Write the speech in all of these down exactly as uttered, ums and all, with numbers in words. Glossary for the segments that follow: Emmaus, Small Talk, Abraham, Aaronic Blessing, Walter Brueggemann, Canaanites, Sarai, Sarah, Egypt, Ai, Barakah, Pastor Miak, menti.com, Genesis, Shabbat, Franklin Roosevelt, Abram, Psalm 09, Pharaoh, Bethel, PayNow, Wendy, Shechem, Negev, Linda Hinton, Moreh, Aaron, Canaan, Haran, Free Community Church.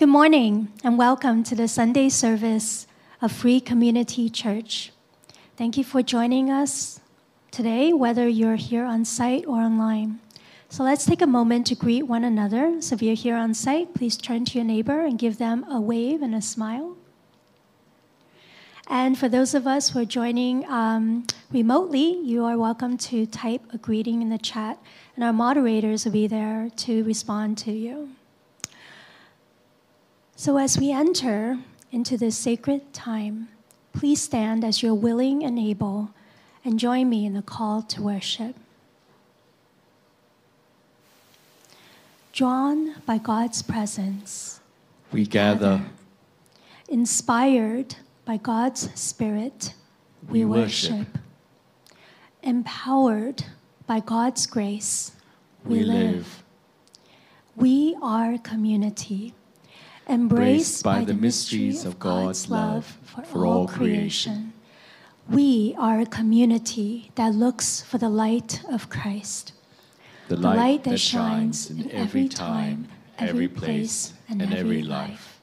Good morning and welcome to the Sunday service of Free Community Church. Thank you for joining us today, whether you're here on site or online. So let's take a moment to greet one another. So if you're here on site, please turn to your neighbor and give them a wave and a smile. And for those of us who are joining um, remotely, you are welcome to type a greeting in the chat, and our moderators will be there to respond to you. So as we enter into this sacred time, please stand as you're willing and able, and join me in the call to worship. Drawn by God's presence, we gather. Inspired by God's Spirit, we, we worship. worship. Empowered by God's grace, we, we live. live. We are community. Embraced by, by the mysteries of God's, God's love for, for all creation. We are a community that looks for the light of Christ. The light, the light that, that shines in every time, every place, and every life.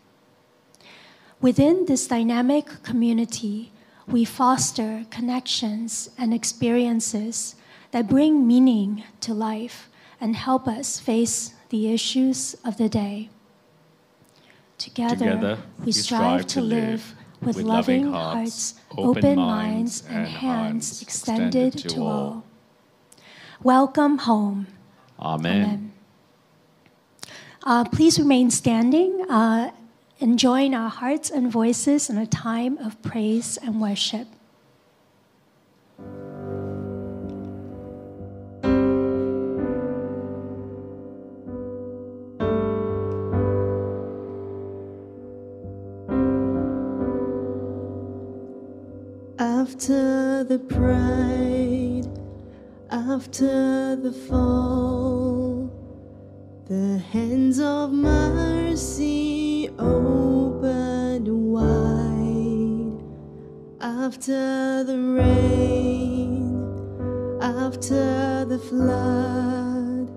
Within this dynamic community, we foster connections and experiences that bring meaning to life and help us face the issues of the day. Together, Together we, we strive, strive to live with, with loving hearts, open minds, and hands extended to all. Welcome home. Amen. Amen. Uh, please remain standing uh, and join our hearts and voices in a time of praise and worship. After the pride, after the fall, the hands of mercy opened wide. After the rain, after the flood,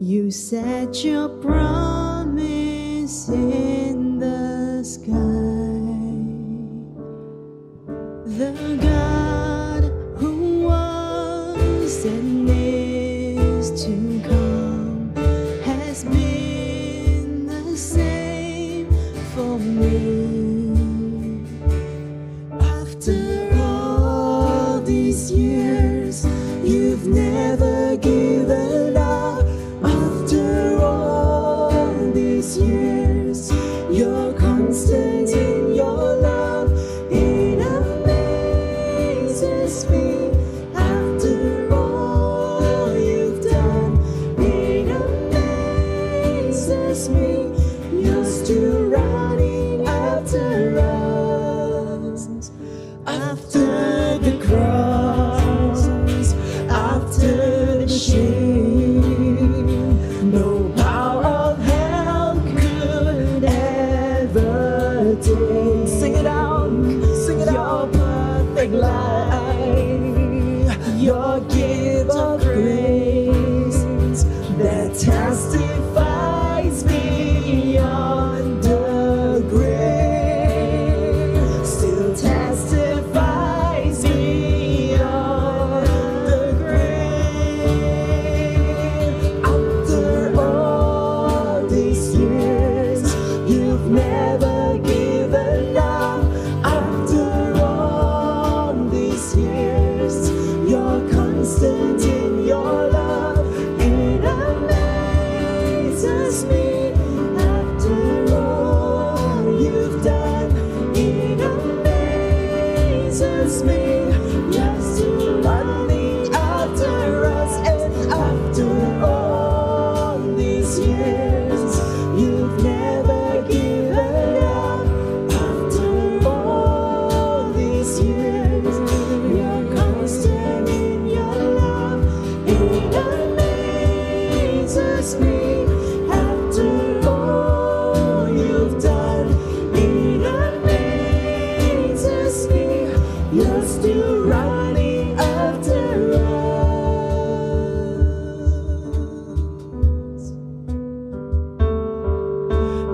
you set your promise in the sky. The God who was and is to come has been the same for me. After all these years, you've never given up. After all these years, you're constant in your love.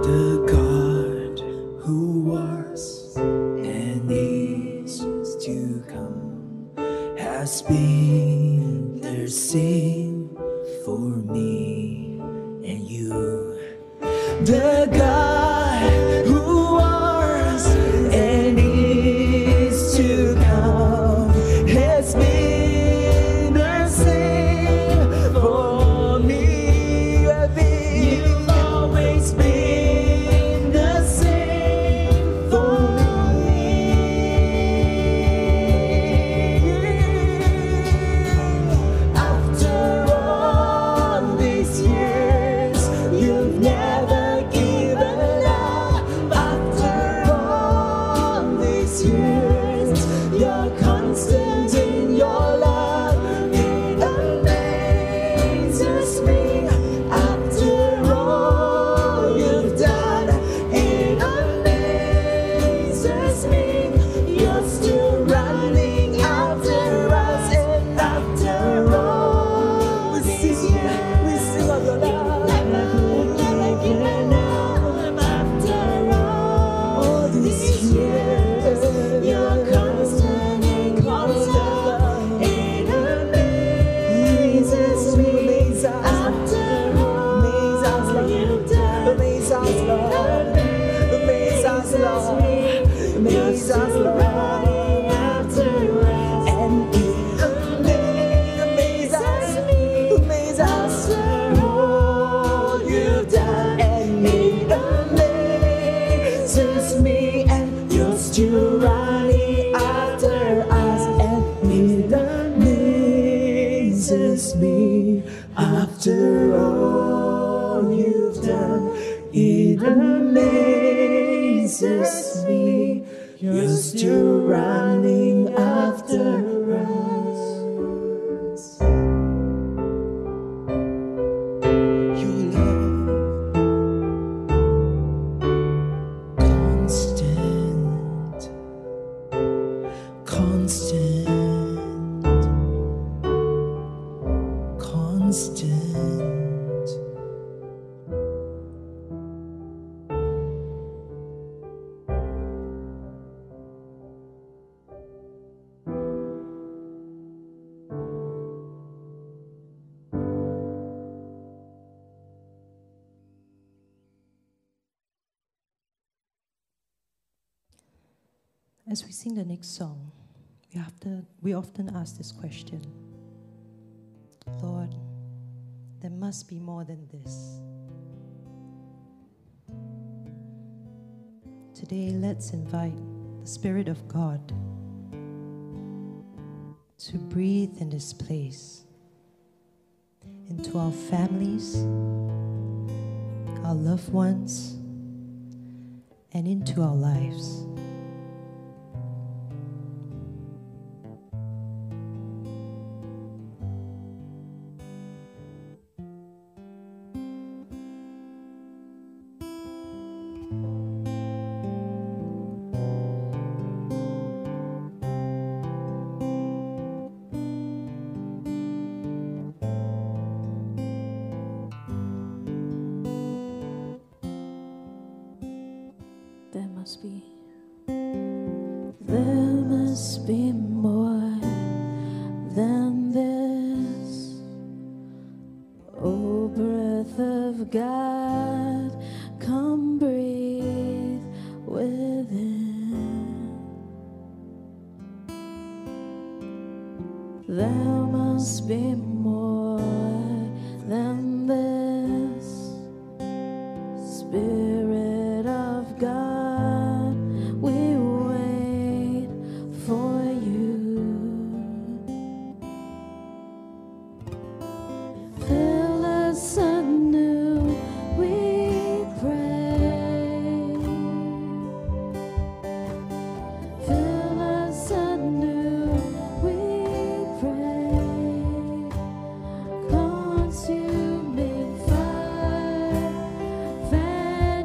The God me and you, the God who was and is to come has been the same for me and thee. You've always been the same for me. After all these years, you've never given up. After all these years, you're constant in your love. It amazes me. After all you've done, it amazes me. You're still running after us. And after all these years, we still love your love. You've never given up. After all these years, you're constant in your love. It amazes me. After all you've done, it amazes me. You're still running after us. And it amazes me. After all you've done, and it amazes me, and you're still running after us, and it amazes me. After all you've done, it amazes me. You're still running after us. You live constant, constant, constant. As we sing the next song, we, have to, we often ask this question, Lord, there must be more than this. Today, let's invite the Spirit of God to breathe in this place, into our families, our loved ones, and into our lives. There must be, there must be more than this. Oh, breath of God, come breathe within. There must be more than this. Spirit of God, consuming fire,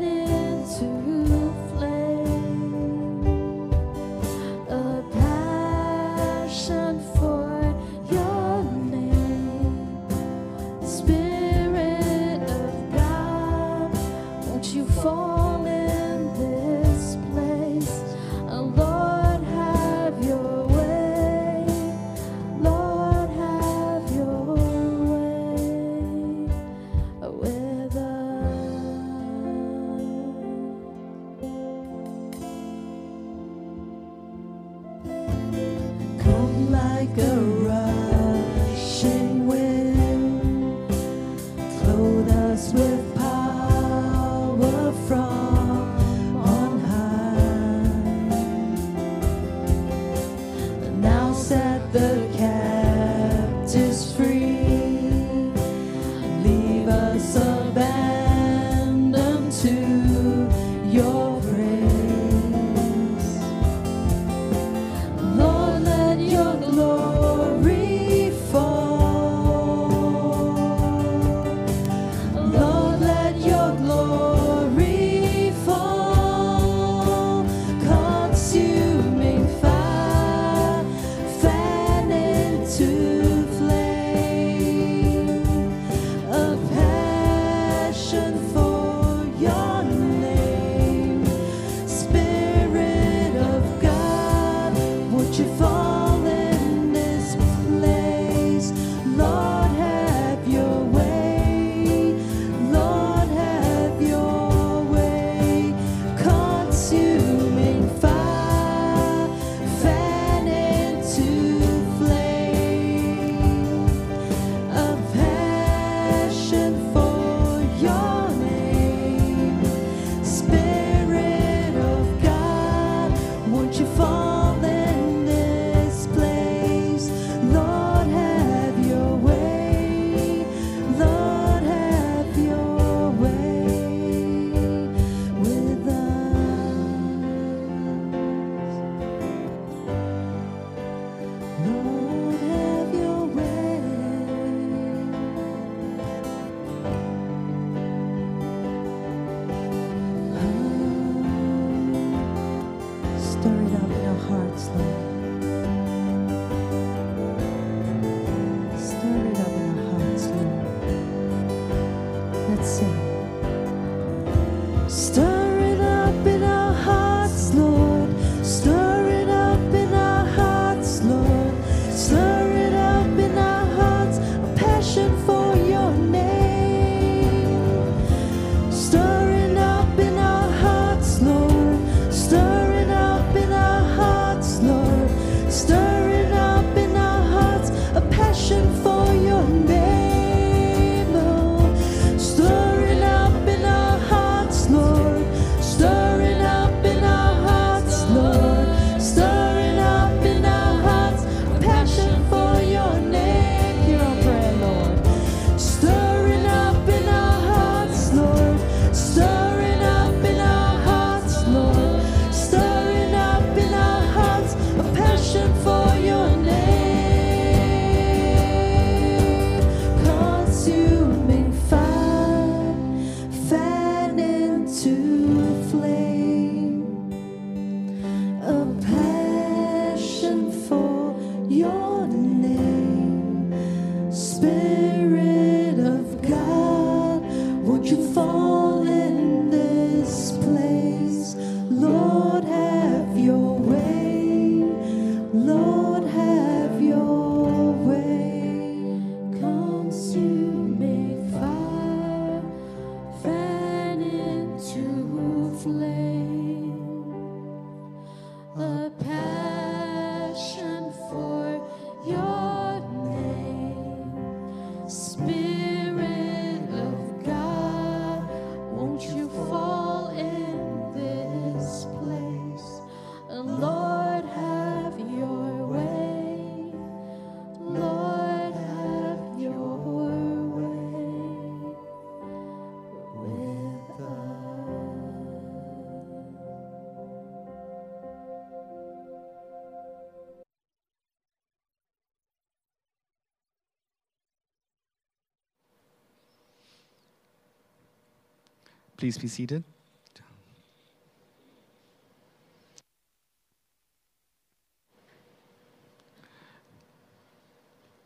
Please be seated.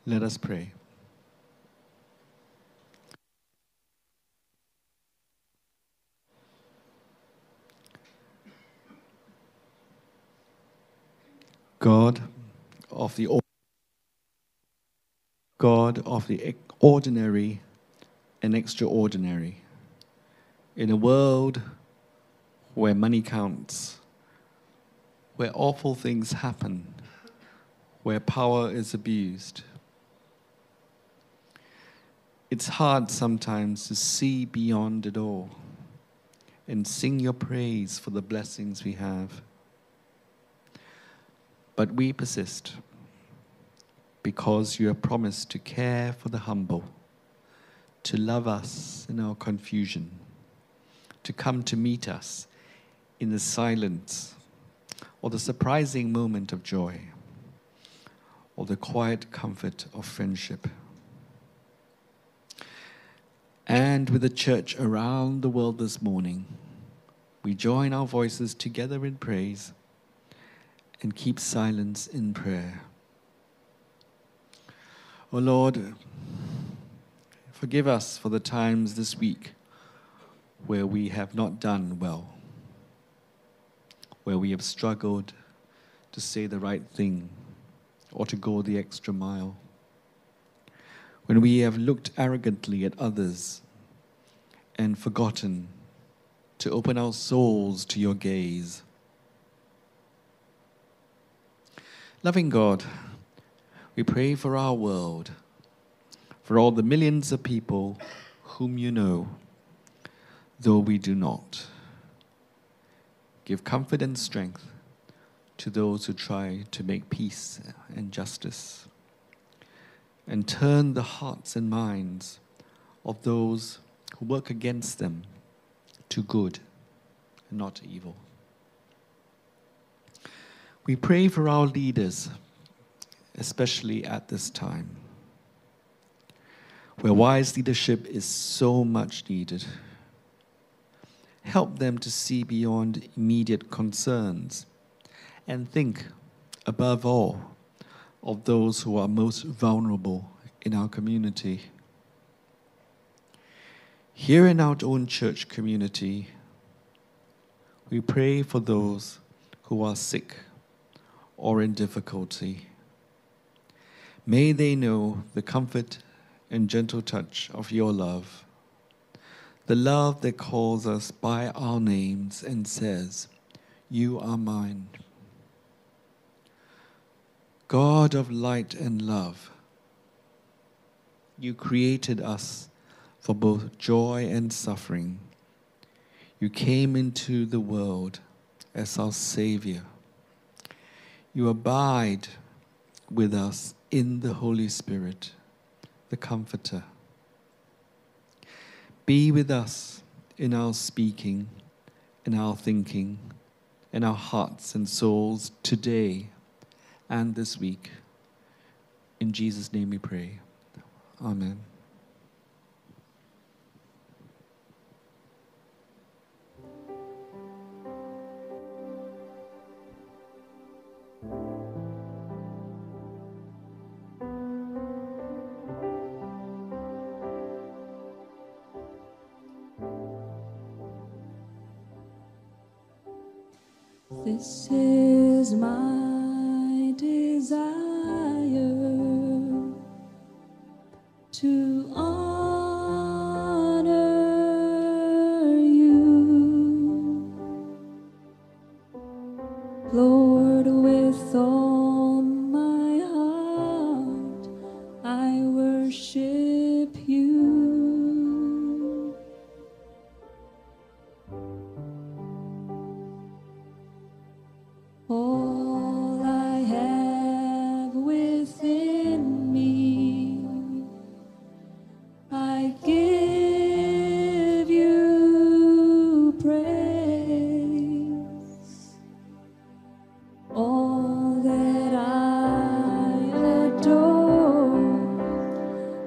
Let us pray. God of the God of the ordinary and extraordinary. In a world where money counts, where awful things happen, where power is abused, it's hard sometimes to see beyond it all and sing your praise for the blessings we have. But we persist because you have promised to care for the humble, to love us in our confusion, to come to meet us in the silence or the surprising moment of joy or the quiet comfort of friendship. And with the church around the world this morning, we join our voices together in praise and keep silence in prayer. O Lord, forgive us for the times this week where we have not done well, where we have struggled to say the right thing or to go the extra mile, when we have looked arrogantly at others and forgotten to open our souls to your gaze. Loving God, we pray for our world, for all the millions of people whom you know, though we do not. Give comfort and strength to those who try to make peace and justice, and turn the hearts and minds of those who work against them to good, and not to evil. We pray for our leaders, especially at this time, where wise leadership is so much needed. Help them to see beyond immediate concerns and think, above all, of those who are most vulnerable in our community. Here in our own church community, we pray for those who are sick or in difficulty. May they know the comfort and gentle touch of your love, the love that calls us by our names and says, "You are mine." God of light and love, you created us for both joy and suffering. You came into the world as our Savior. You abide with us in the Holy Spirit, the Comforter. Be with us in our speaking, in our thinking, in our hearts and souls today and this week. In Jesus' name we pray. Amen. This is my desire, to honor you, Lord, with all my heart. I worship you. All I have within me, I give you praise. All that I adore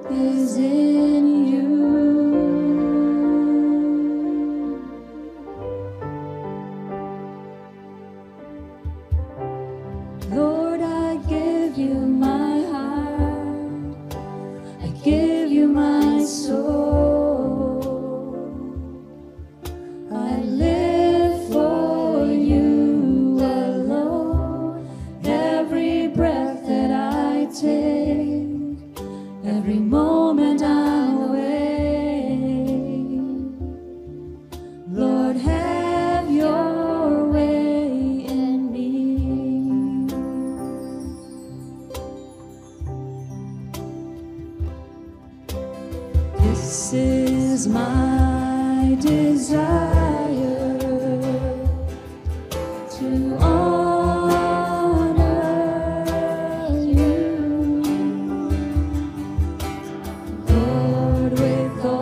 is in you. Lord, I give you my heart, I give you my soul. I live for you alone. Every breath that I take, every moment I'm awake, Lord, have your way in me. This is my desire, to honor you, Lord, with all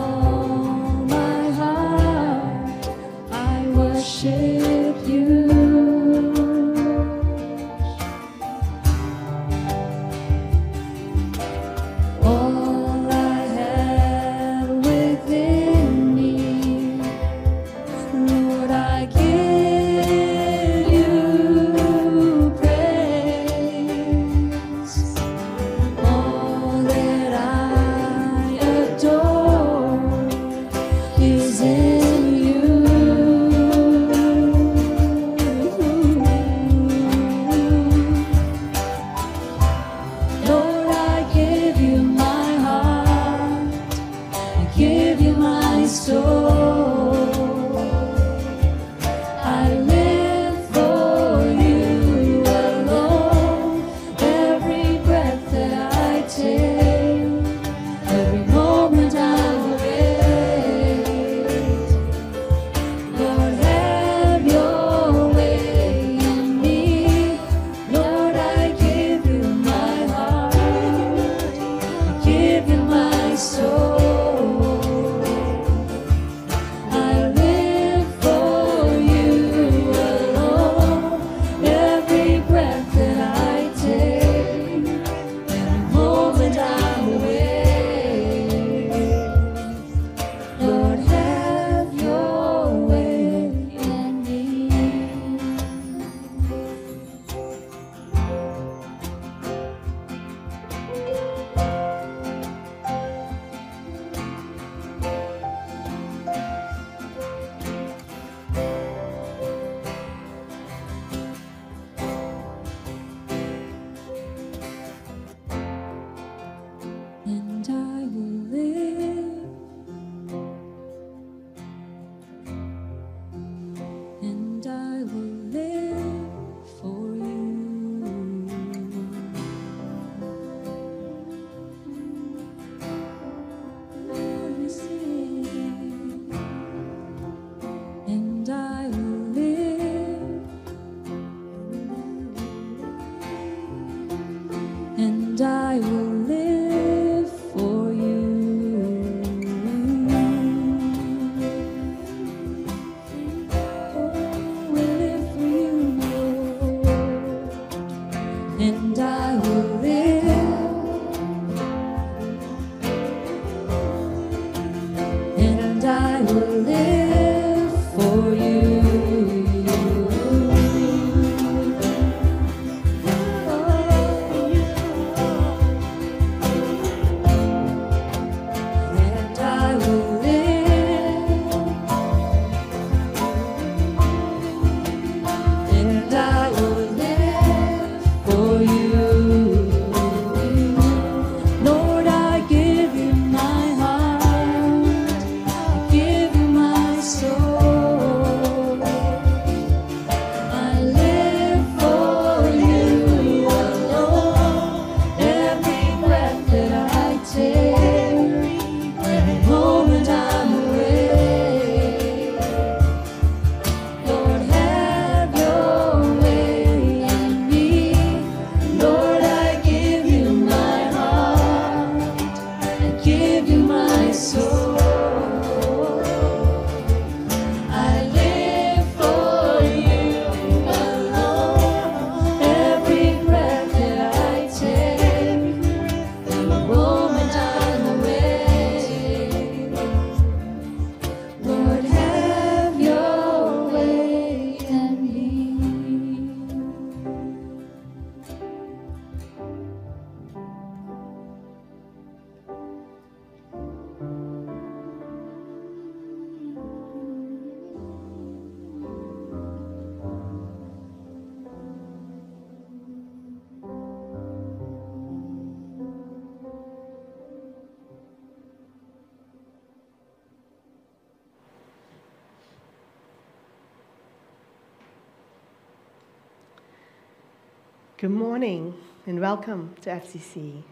Good morning and welcome to F C C.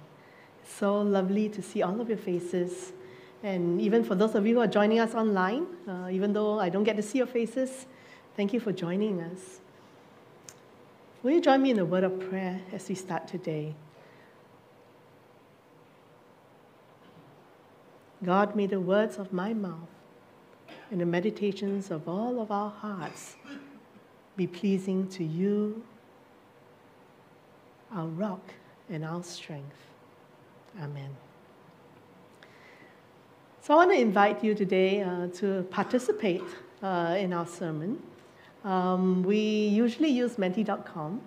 It's so lovely to see all of your faces, and even for those of you who are joining us online, uh, even though I don't get to see your faces, thank you for joining us. Will you join me in a word of prayer as we start today? God, may the words of my mouth and the meditations of all of our hearts be pleasing to you, our rock and our strength. Amen. So I want to invite you today uh, to participate uh, in our sermon. Um, we usually use menti dot com,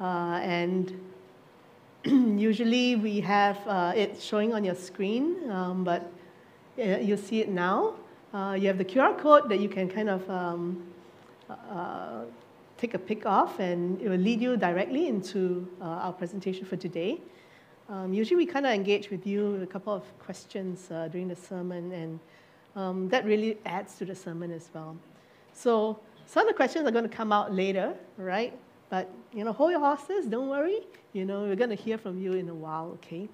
uh, and usually we have uh, it showing on your screen, um, but you'll see it now. Uh, you have the Q R code that you can kind of um, uh, take a pic off, and it will lead you directly into uh, our presentation for today. Um, usually we kind of engage with you with a couple of questions uh, during the sermon, and um, that really adds to the sermon as well. So some of the questions are going to come out later, right? But, you know, hold your horses, don't worry. You know, we're going to hear from you in a while, okay?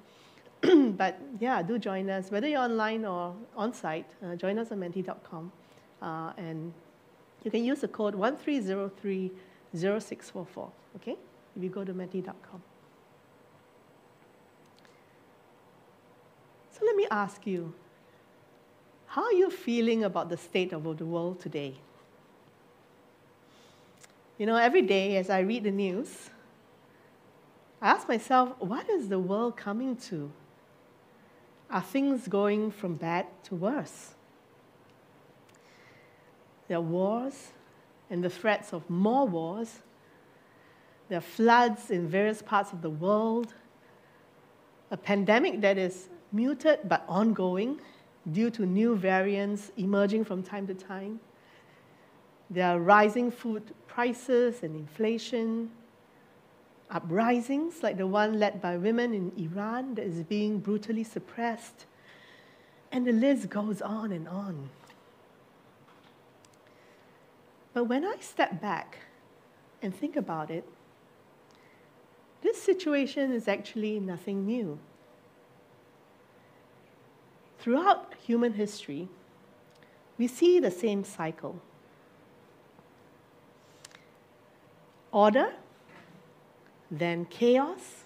But, yeah, do join us. Whether you're online or on-site, uh, join us on menti dot com, uh, and you can use the code one three zero three zero six four four, okay? If you go to menti dot com. So let me ask you, how are you feeling about the state of the world today? You know, every day as I read the news, I ask myself, what is the world coming to? Are things going from bad to worse? There are wars and the threats of more wars. There are floods in various parts of the world. A pandemic that is muted but ongoing due to new variants emerging from time to time. There are rising food prices and inflation. Uprisings like the one led by women in Iran that is being brutally suppressed. And the list goes on and on. But when I step back and think about it, this situation is actually nothing new. Throughout human history, we see the same cycle. Order, then chaos,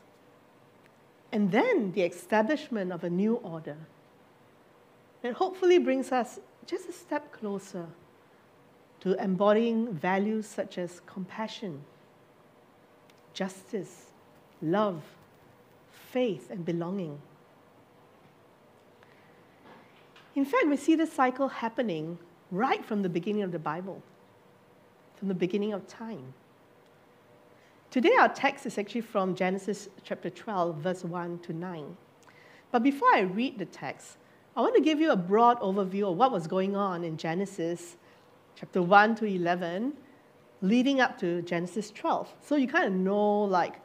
and then the establishment of a new order that hopefully brings us just a step closer to embodying values such as compassion, justice, love, faith, and belonging. In fact, we see this cycle happening right from the beginning of the Bible, from the beginning of time. Today, our text is actually from Genesis chapter twelve, verse one to nine. But before I read the text, I want to give you a broad overview of what was going on in Genesis chapter one to eleven, leading up to Genesis twelve. So you kind of know, like,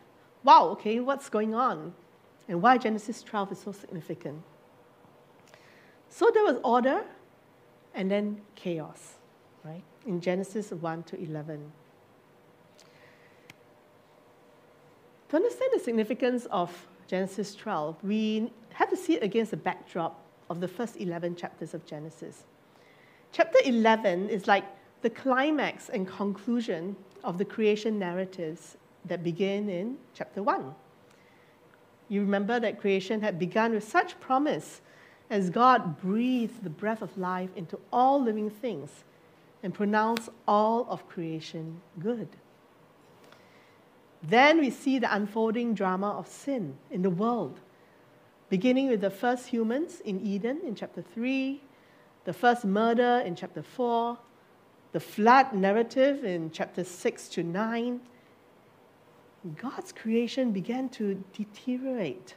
wow, okay, what's going on? And why Genesis twelve is so significant. So there was order and then chaos, right? In Genesis one to eleven. To understand the significance of Genesis twelve, we have to see it against the backdrop of the first eleven chapters of Genesis. Chapter eleven is like the climax and conclusion of the creation narratives that begin in chapter one. You remember that creation had begun with such promise as God breathed the breath of life into all living things and pronounced all of creation good. Then we see the unfolding drama of sin in the world, beginning with the first humans in Eden in chapter three, the first murder in chapter four, the flood narrative in chapter six to nine. God's creation began to deteriorate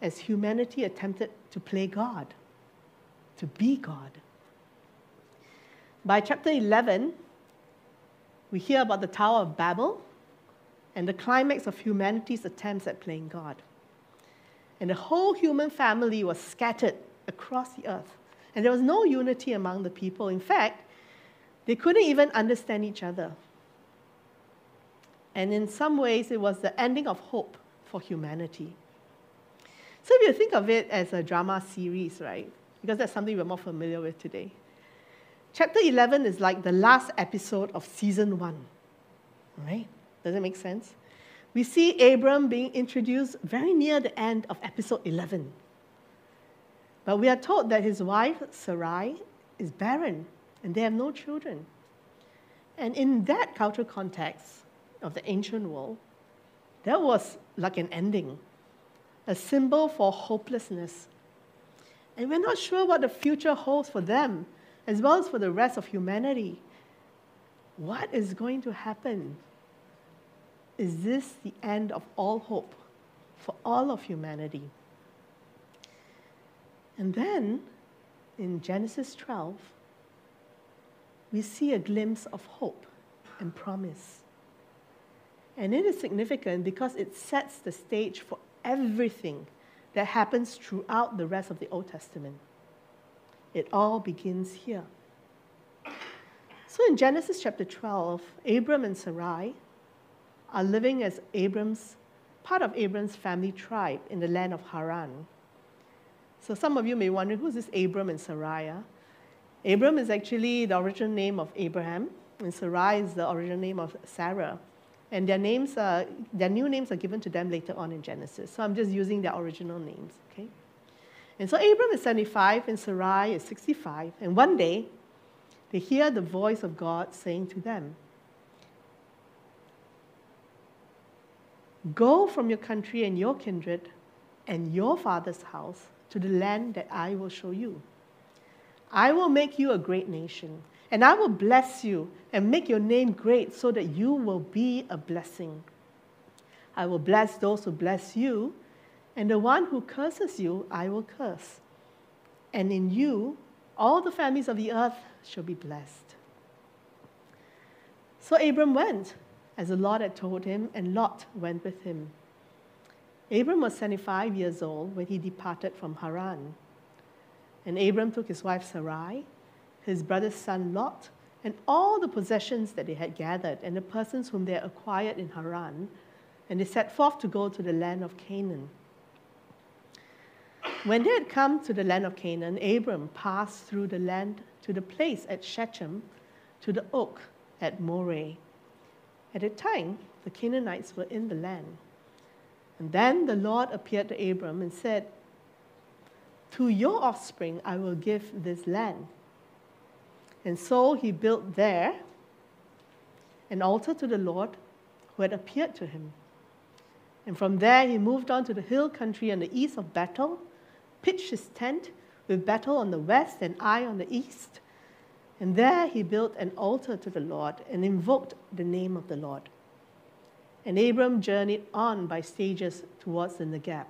as humanity attempted to play God, to be God. By chapter eleven, we hear about the Tower of Babel and the climax of humanity's attempts at playing God. And the whole human family was scattered across the earth, and there was no unity among the people. In fact, they couldn't even understand each other. And in some ways, it was the ending of hope for humanity. So if you think of it as a drama series, right? Because that's something we're more familiar with today. Chapter eleven is like the last episode of season one, right? Does it make sense? We see Abram being introduced very near the end of episode eleven. But we are told that his wife, Sarai, is barren, and they have no children. And in that cultural context of the ancient world, that was like an ending, a symbol for hopelessness. And we're not sure what the future holds for them, as well as for the rest of humanity. What is going to happen? Is this the end of all hope for all of humanity? And then, in Genesis twelve, we see a glimpse of hope and promise. And it is significant because it sets the stage for everything that happens throughout the rest of the Old Testament. It all begins here. So in Genesis chapter twelve, Abram and Sarai are living as Abram's, part of Abram's family tribe in the land of Haran. So some of you may wonder, who's this Abram and Sarai? Abram is actually the original name of Abraham, and Sarai is the original name of Sarah. And their names are, their new names are given to them later on in Genesis. So I'm just using their original names, okay? And so Abram is seventy-five and Sarai is sixty-five. And one day, they hear the voice of God saying to them, "Go from your country and your kindred and your father's house to the land that I will show you. I will make you a great nation, and I will bless you and make your name great so that you will be a blessing. I will bless those who bless you, and the one who curses you, I will curse. And in you, all the families of the earth shall be blessed." So Abram went, as the Lord had told him, and Lot went with him. Abram was seventy-five years old when he departed from Haran. And Abram took his wife Sarai, his brother's son Lot, and all the possessions that they had gathered, and the persons whom they had acquired in Haran, and they set forth to go to the land of Canaan. When they had come to the land of Canaan, Abram passed through the land to the place at Shechem, to the oak at Moreh. At the time, the Canaanites were in the land. And then the Lord appeared to Abram and said, "To your offspring I will give this land." And so he built there an altar to the Lord who had appeared to him. And from there he moved on to the hill country on the east of Bethel, pitched his tent, with Bethel on the west and Ai on the east. And there he built an altar to the Lord and invoked the name of the Lord. And Abram journeyed on by stages towards the Negev.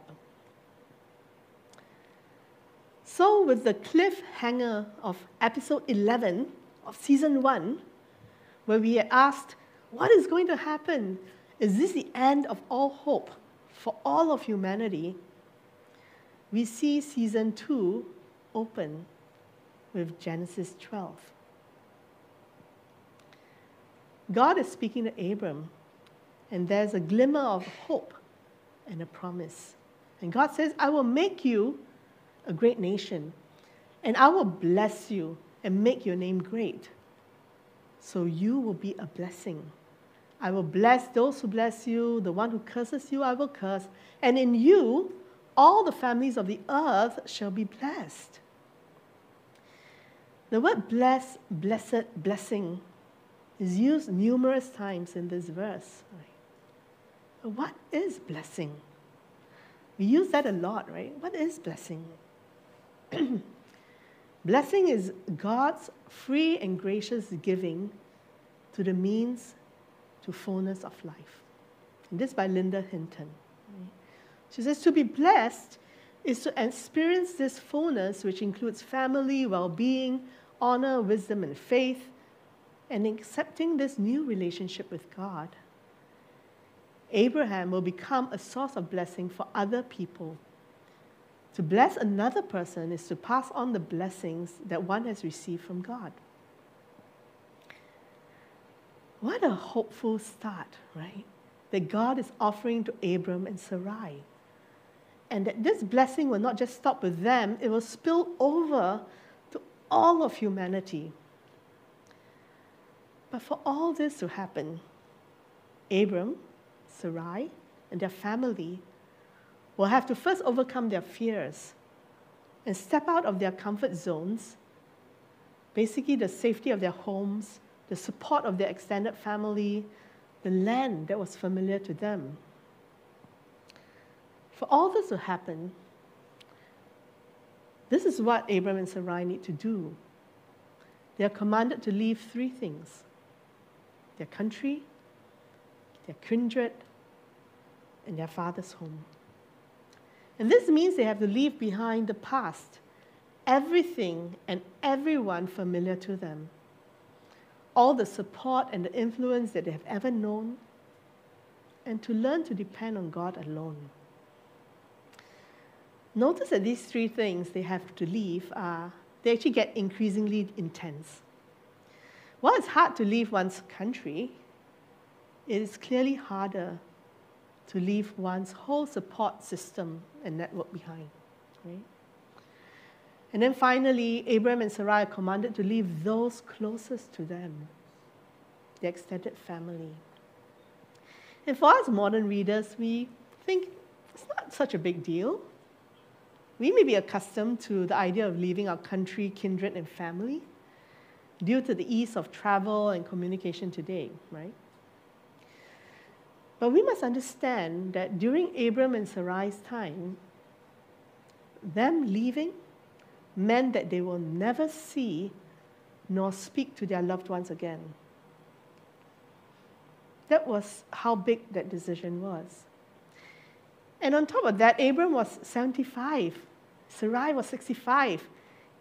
So with the cliffhanger of episode eleven of season one, where we had asked, what is going to happen? Is this the end of all hope for all of humanity? We see season two open with Genesis twelve. God is speaking to Abram, and there's a glimmer of hope and a promise. And God says, I will make you a great nation, and I will bless you and make your name great, so you will be a blessing. I will bless those who bless you, the one who curses you I will curse, and in you all the families of the earth shall be blessed. The word bless, blessed, blessing is used numerous times in this verse. But what is blessing? We use that a lot, right? What is blessing? Blessing is God's free and gracious giving to the means to fullness of life. And this by Linda Hinton. She says, to be blessed is to experience this fullness, which includes family, well-being, honor, wisdom, and faith, and accepting this new relationship with God. Abraham will become a source of blessing for other people. To bless another person is to pass on the blessings that one has received from God. What a hopeful start, right? That God is offering to Abram and Sarai. And that this blessing will not just stop with them, it will spill over to all of humanity. But for all this to happen, Abram, Sarai, and their family will have to first overcome their fears and step out of their comfort zones, basically the safety of their homes, the support of their extended family, the land that was familiar to them. For all this to happen, this is what Abram and Sarai need to do. They are commanded to leave three things: their country, their kindred, and their father's home. And this means they have to leave behind the past, everything and everyone familiar to them, all the support and the influence that they have ever known, and to learn to depend on God alone. Notice that these three things they have to leave are, they actually get increasingly intense. While it's hard to leave one's country, it is clearly harder to leave one's whole support system and network behind. Right? And then finally, Abram and Sarai are commanded to leave those closest to them, the extended family. And for us modern readers, we think it's not such a big deal. We may be accustomed to the idea of leaving our country, kindred, and family due to the ease of travel and communication today, right? But we must understand that during Abram and Sarai's time, them leaving meant that they will never see nor speak to their loved ones again. That was how big that decision was. And on top of that, Abram was seventy-five. Sarai was sixty-five.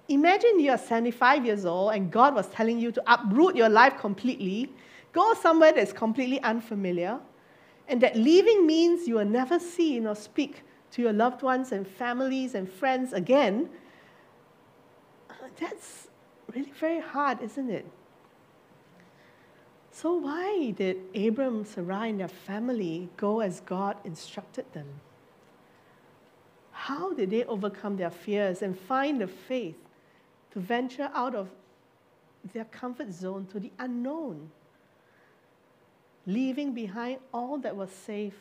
Imagine you're seventy-five years old and God was telling you to uproot your life completely, go somewhere that's completely unfamiliar, and that leaving means you will never see nor speak to your loved ones and families and friends again. That's really very hard, isn't it? So why did Abram, Sarai, and their family go as God instructed them? How did they overcome their fears and find the faith to venture out of their comfort zone to the unknown, leaving behind all that was safe,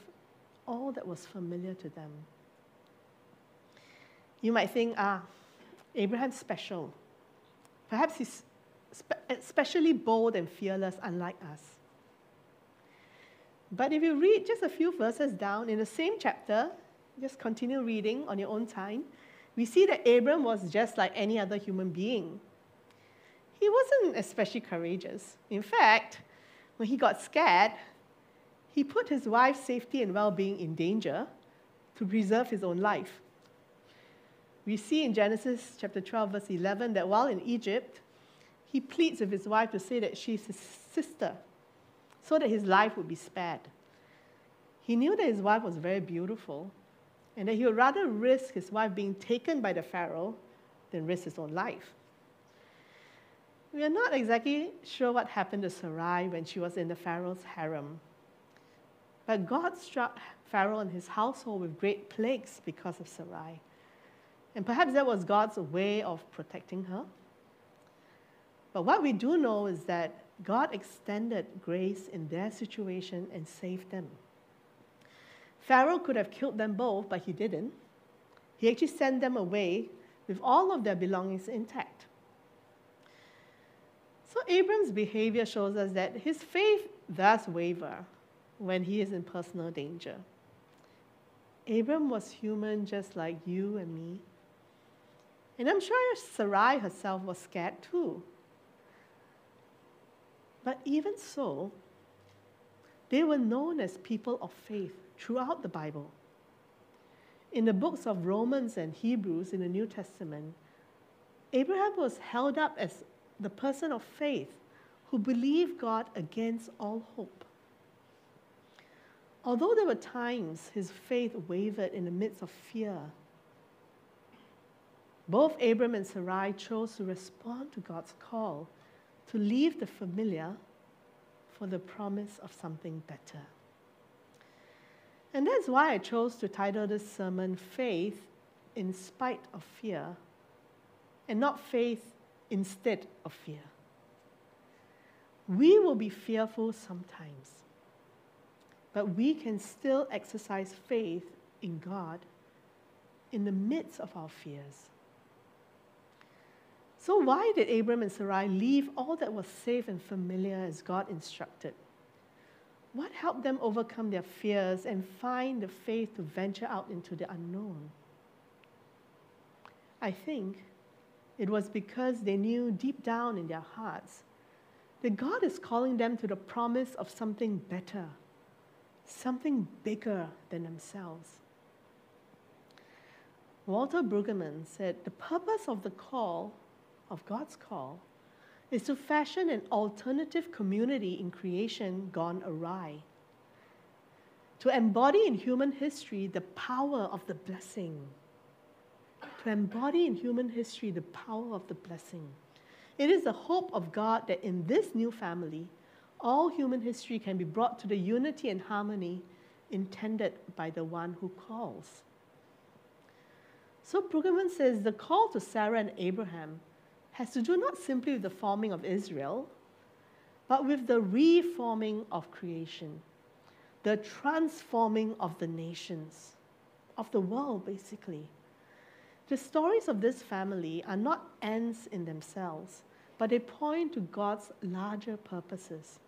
all that was familiar to them? You might think, ah, Abraham's special. Perhaps he's especially bold and fearless, unlike us. But if you read just a few verses down in the same chapter, just continue reading on your own time, we see that Abram was just like any other human being. He wasn't especially courageous. In fact, when he got scared, he put his wife's safety and well-being in danger to preserve his own life. We see in Genesis chapter twelve, verse eleven, that while in Egypt, he pleads with his wife to say that she's his sister, so that his life would be spared. He knew that his wife was very beautiful, and that he would rather risk his wife being taken by the Pharaoh than risk his own life. We are not exactly sure what happened to Sarai when she was in the Pharaoh's harem. But God struck Pharaoh and his household with great plagues because of Sarai. And perhaps that was God's way of protecting her. But what we do know is that God extended grace in their situation and saved them. Pharaoh could have killed them both, but he didn't. He actually sent them away with all of their belongings intact. So Abram's behavior shows us that his faith does waver when he is in personal danger. Abram was human just like you and me. And I'm sure Sarai herself was scared too. But even so, they were known as people of faith throughout the Bible. In the books of Romans and Hebrews in the New Testament, Abraham was held up as the person of faith who believed God against all hope. Although there were times his faith wavered in the midst of fear, both Abram and Sarai chose to respond to God's call to leave the familiar for the promise of something better. And that's why I chose to title this sermon, Faith in Spite of Fear, and not Faith instead of Fear. We will be fearful sometimes, but we can still exercise faith in God in the midst of our fears. So why did Abram and Sarai leave all that was safe and familiar as God instructed? What helped them overcome their fears and find the faith to venture out into the unknown? I think it was because they knew deep down in their hearts that God is calling them to the promise of something better, something bigger than themselves. Walter Brueggemann said, the purpose of the call, of God's call, is to fashion an alternative community in creation gone awry, to embody in human history the power of the blessing, to embody in human history the power of the blessing. It is the hope of God that in this new family, all human history can be brought to the unity and harmony intended by the one who calls. So Brueggemann says the call to Sarah and Abraham has to do not simply with the forming of Israel, but with the reforming of creation, the transforming of the nations, of the world, basically. The stories of this family are not ends in themselves, but they point to God's larger purposes.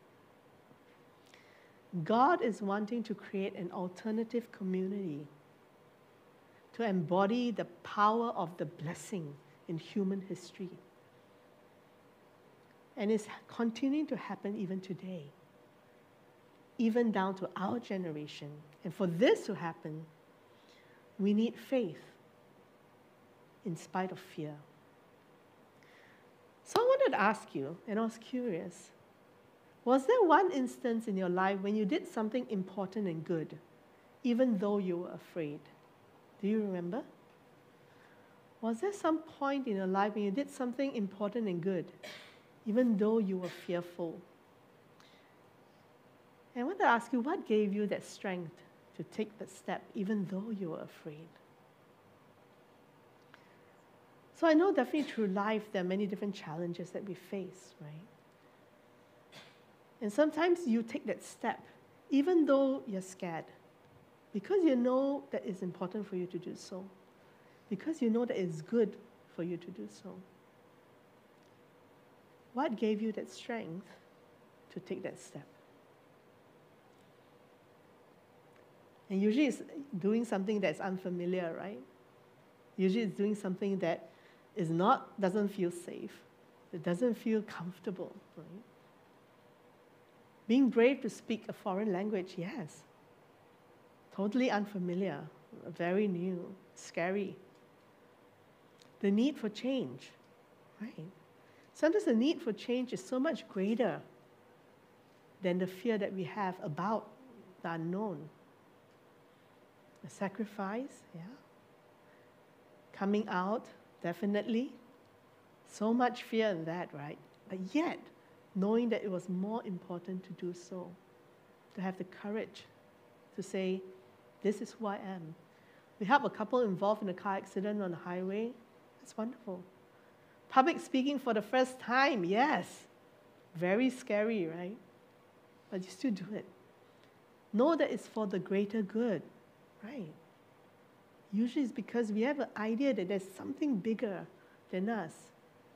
God is wanting to create an alternative community to embody the power of the blessing in human history. And it's continuing to happen even today, even down to our generation. And for this to happen, we need faith in spite of fear. So I wanted to ask you, and I was curious, was there one instance in your life when you did something important and good, even though you were afraid? Do you remember? Was there some point in your life when you did something important and good, even though you were fearful? And I want to ask you, what gave you that strength to take that step, even though you were afraid? So I know definitely through life there are many different challenges that we face, right? And sometimes you take that step, even though you're scared, because you know that it's important for you to do so, because you know that it's good for you to do so. What gave you that strength to take that step? And usually it's doing something that's unfamiliar, right? Usually it's doing something that is not, doesn't feel safe. It doesn't feel comfortable. Right? Being brave to speak a foreign language, yes. Totally unfamiliar, very new, scary. The need for change, right? Sometimes the need for change is so much greater than the fear that we have about the unknown. A sacrifice, yeah. Coming out, definitely. So much fear in that, right? But yet, knowing that it was more important to do so, to have the courage to say, this is who I am. We helped a couple involved in a car accident on the highway. That's wonderful. Public speaking for the first time, yes. Very scary, right? But you still do it. Know that it's for the greater good, right? Usually it's because we have an idea that there's something bigger than us.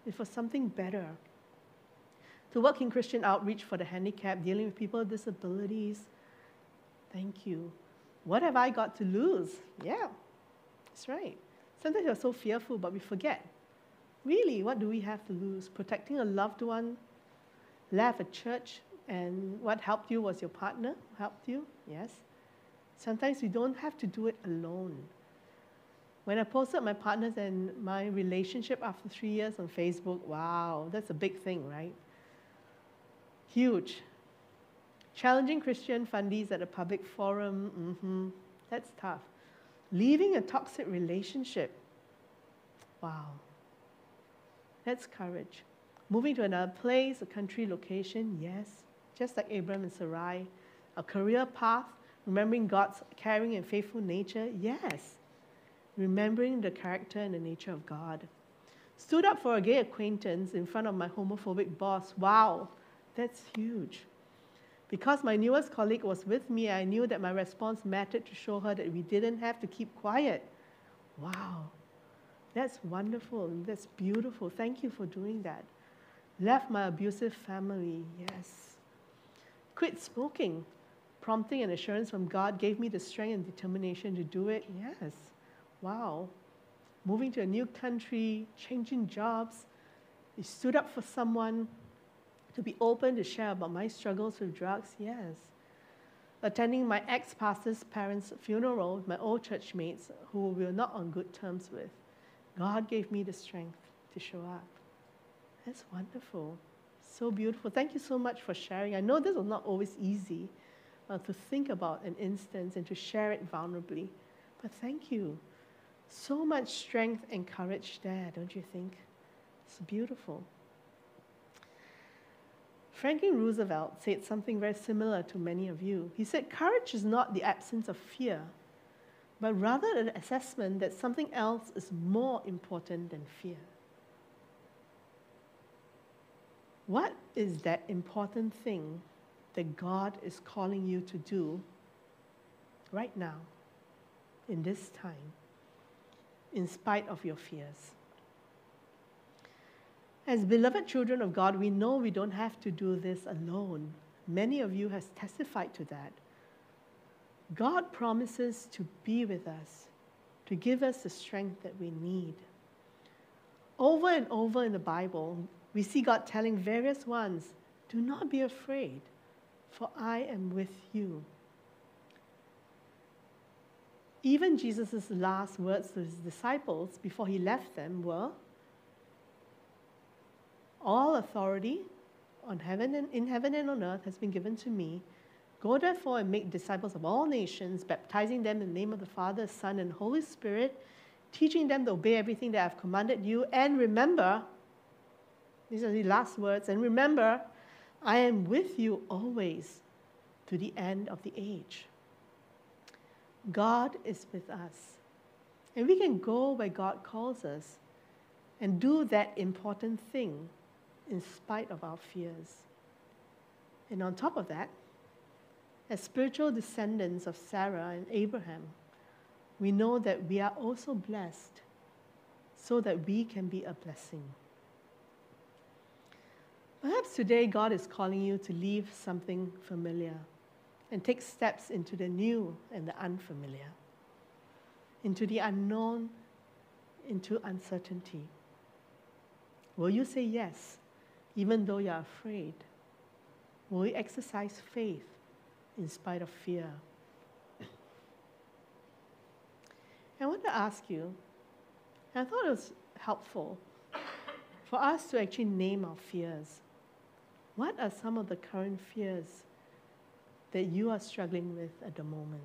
It's for something better. To work in Christian outreach for the handicapped, dealing with people with disabilities, thank you. What have I got to lose? Yeah, that's right. Sometimes we're so fearful, but we forget. Really, what do we have to lose? Protecting a loved one, left a church, and what helped you was your partner helped you, yes. Sometimes we don't have to do it alone. When I posted my partners and my relationship after three years on Facebook, wow, that's a big thing, right? Huge. Challenging Christian fundies at a public forum, mm-hmm, that's tough. Leaving a toxic relationship, wow. That's courage. Moving to another place, a country, location, yes. Just like Abram and Sarai. A career path, remembering God's caring and faithful nature, yes. Remembering the character and the nature of God. Stood up for a gay acquaintance in front of my homophobic boss. Wow, that's huge. Because my newest colleague was with me, I knew that my response mattered to show her that we didn't have to keep quiet. Wow, that's wonderful. That's beautiful. Thank you for doing that. Left my abusive family. Yes. Quit smoking. Prompting and assurance from God gave me the strength and determination to do it. Yes. Wow. Moving to a new country, changing jobs. You stood up for someone, to be open to share about my struggles with drugs. Yes. Attending my ex-pastor's parents' funeral with my old church mates who we were not on good terms with. God gave me the strength to show up. That's wonderful. So beautiful. Thank you so much for sharing. I know this was not always easy uh, to think about an instance and to share it vulnerably. But thank you. So much strength and courage there, don't you think? It's beautiful. Franklin Roosevelt said something very similar to many of you. He said, courage is not the absence of fear, but rather an assessment that something else is more important than fear. What is that important thing that God is calling you to do right now, in this time, in spite of your fears? As beloved children of God, we know we don't have to do this alone. Many of you have testified to that. God promises to be with us, to give us the strength that we need. Over and over in the Bible, we see God telling various ones, do not be afraid, for I am with you. Even Jesus' last words to his disciples before he left them were, all authority on heaven and in heaven and on earth has been given to me. Go therefore and make disciples of all nations, baptizing them in the name of the Father, Son, and Holy Spirit, teaching them to obey everything that I have commanded you, and remember, these are the last words, and remember, I am with you always to the end of the age. God is with us, and we can go where God calls us and do that important thing in spite of our fears. And on top of that, as spiritual descendants of Sarah and Abraham, we know that we are also blessed so that we can be a blessing. Perhaps today God is calling you to leave something familiar and take steps into the new and the unfamiliar, into the unknown into uncertainty? Will you say yes, even though you're afraid? Will you exercise faith in spite of fear? I want to ask you, and I thought it was helpful for us to actually name our fears. What are some of the current fears that you are struggling with at the moment?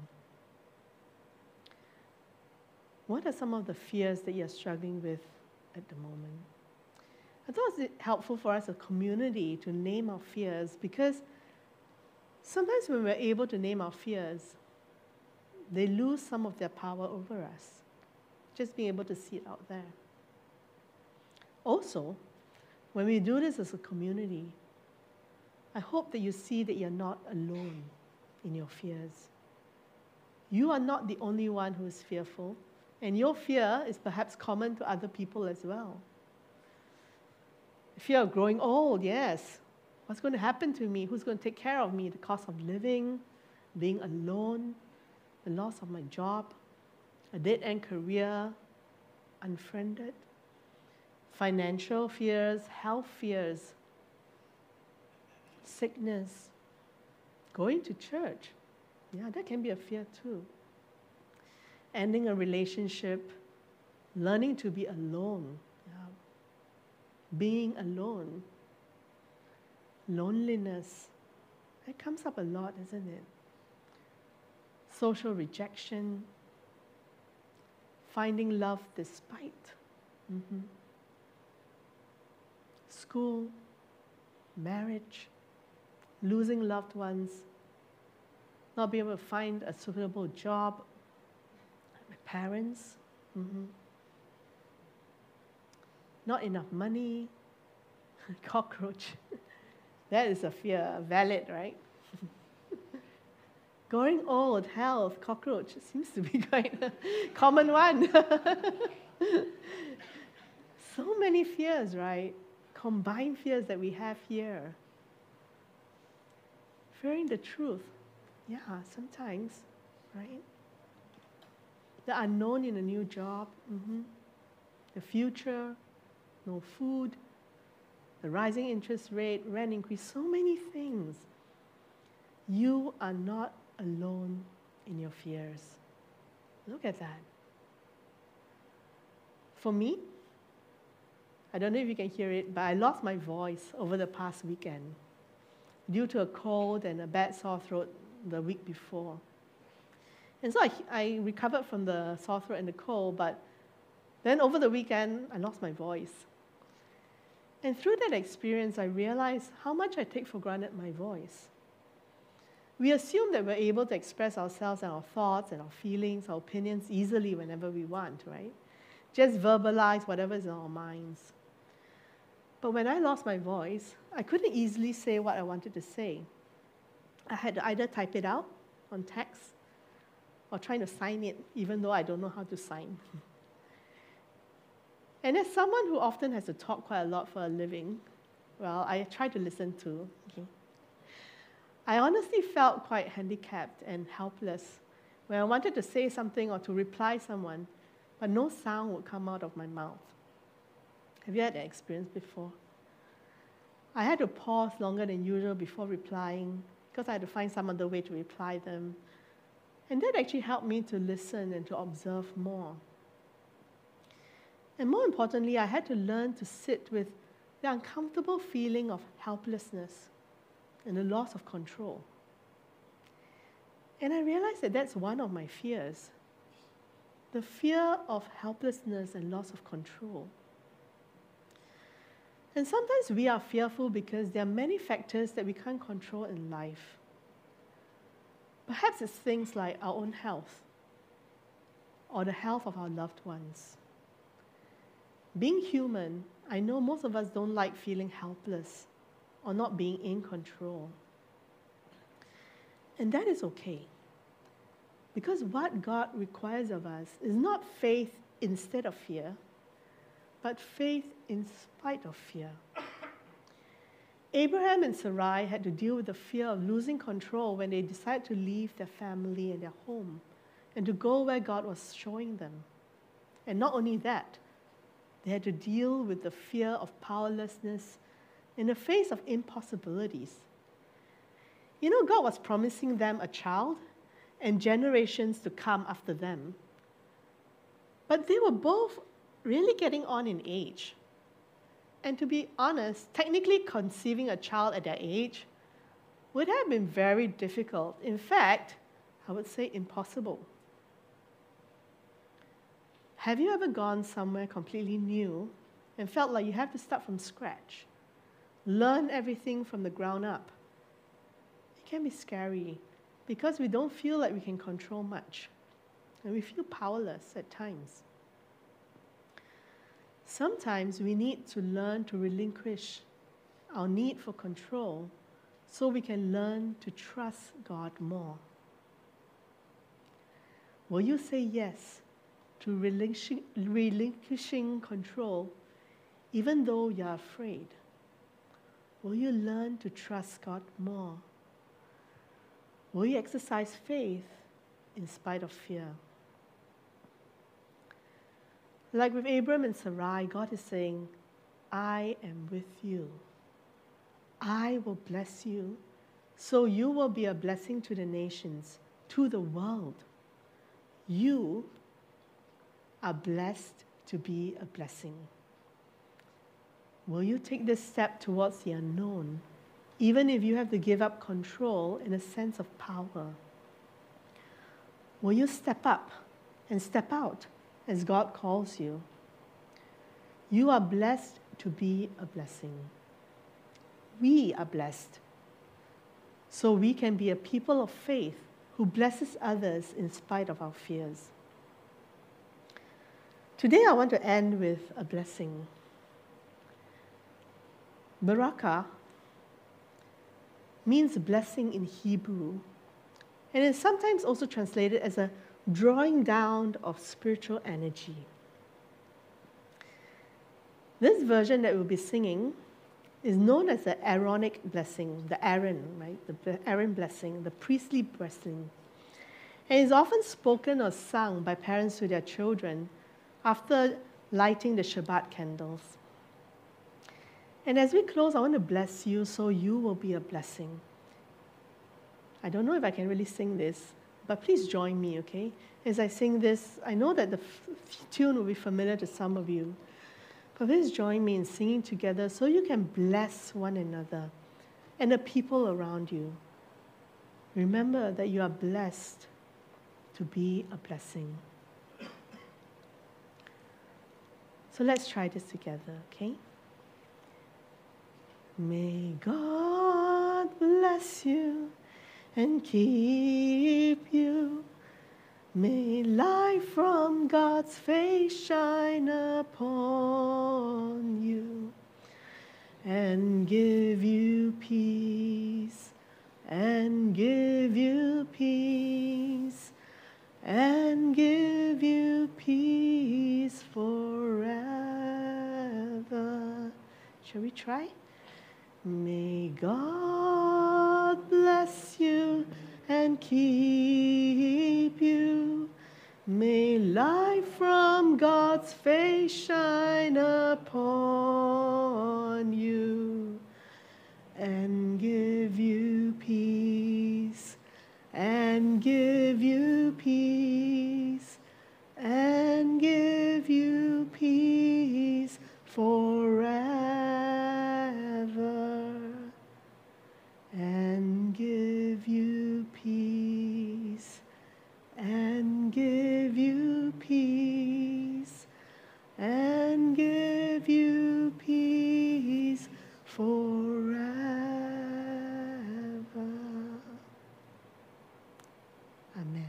What are some of the fears that you're struggling with at the moment? I thought it was helpful for us as a community to name our fears, because sometimes when we're able to name our fears, they lose some of their power over us, just being able to see it out there. Also, when we do this as a community, I hope that you see that you're not alone in your fears. You are not the only one who is fearful, and your fear is perhaps common to other people as well. Fear of growing old, yes. What's going to happen to me? Who's going to take care of me? The cost of living, being alone, the loss of my job, a dead-end career, unfriended, financial fears, health fears, sickness, going to church. Yeah, that can be a fear too. Ending a relationship, learning to be alone, yeah. Being alone, loneliness, that comes up a lot, isn't it? Social rejection, finding love despite, mm-hmm. School, marriage, losing loved ones, not being able to find a suitable job, my parents, mm-hmm. Not enough money, cockroach. That is a fear, valid, right? Growing old, health, cockroach, it seems to be quite a common one. So many fears, right? Combined fears that we have here. Fearing the truth, yeah, sometimes, right? The unknown in a new job, mm-hmm. The future, no food, the rising interest rate, rent increase, so many things. You are not alone in your fears. Look at that. For me, I don't know if you can hear it, but I lost my voice over the past weekend due to a cold and a bad sore throat the week before. And so I, I recovered from the sore throat and the cold, but then over the weekend, I lost my voice. And through that experience, I realized how much I take for granted my voice. We assume that we're able to express ourselves and our thoughts and our feelings, our opinions easily whenever we want, right? Just verbalize whatever is in our minds. But when I lost my voice, I couldn't easily say what I wanted to say. I had to either type it out on text or try to sign it, even though I don't know how to sign. And as someone who often has to talk quite a lot for a living, well, I try to listen too. Okay. I honestly felt quite handicapped and helpless when I wanted to say something or to reply someone, but no sound would come out of my mouth. Have you had that experience before? I had to pause longer than usual before replying because I had to find some other way to reply them. And that actually helped me to listen and to observe more. And more importantly, I had to learn to sit with the uncomfortable feeling of helplessness and the loss of control. And I realized that that's one of my fears, the fear of helplessness and loss of control. And sometimes we are fearful because there are many factors that we can't control in life. Perhaps it's things like our own health or the health of our loved ones. Being human, I know most of us don't like feeling helpless or not being in control. And that is okay. Because what God requires of us is not faith instead of fear, but faith in spite of fear. Abraham and Sarai had to deal with the fear of losing control when they decided to leave their family and their home and to go where God was showing them. And not only that, They had to deal with the fear of powerlessness in the face of impossibilities. You know, God was promising them a child and generations to come after them. But they were both really getting on in age. And to be honest, technically conceiving a child at their age would have been very difficult. In fact, I would say impossible. Have you ever gone somewhere completely new and felt like you have to start from scratch, learn everything from the ground up? It can be scary because we don't feel like we can control much, and we feel powerless at times. Sometimes we need to learn to relinquish our need for control so we can learn to trust God more. Will you say yes to relinquishing, relinquishing control even though you're afraid? Will you learn to trust God more? Will you exercise faith in spite of fear? Like with Abram and Sarai, God is saying, I am with you. I will bless you, so you will be a blessing to the nations, to the world. You are blessed to be a blessing. Will you take this step towards the unknown, even if you have to give up control and a sense of power? Will you step up and step out as God calls you? You are blessed to be a blessing. We are blessed, so we can be a people of faith who blesses others in spite of our fears. Today I want to end with a blessing. Barakah means blessing in Hebrew, and is sometimes also translated as a drawing down of spiritual energy. This version that we'll be singing is known as the Aaronic Blessing, the Aaron, right? The Aaron Blessing, the priestly blessing. And is often spoken or sung by parents to their children after lighting the Shabbat candles. And as we close, I want to bless you so you will be a blessing. I don't know if I can really sing this, but please join me, okay? As I sing this, I know that the f- tune will be familiar to some of you, but please join me in singing together so you can bless one another and the people around you. Remember that you are blessed to be a blessing. So let's try this together, okay? May God bless you and keep you. May light from God's face shine upon you and give you peace, and give you peace, and give you peace forever. Shall we try? May God bless you and keep you. May light from God's face shine upon you and give you peace, and give you peace, and give you peace forever. And give you peace, and give you peace, and give you peace forever. Amen.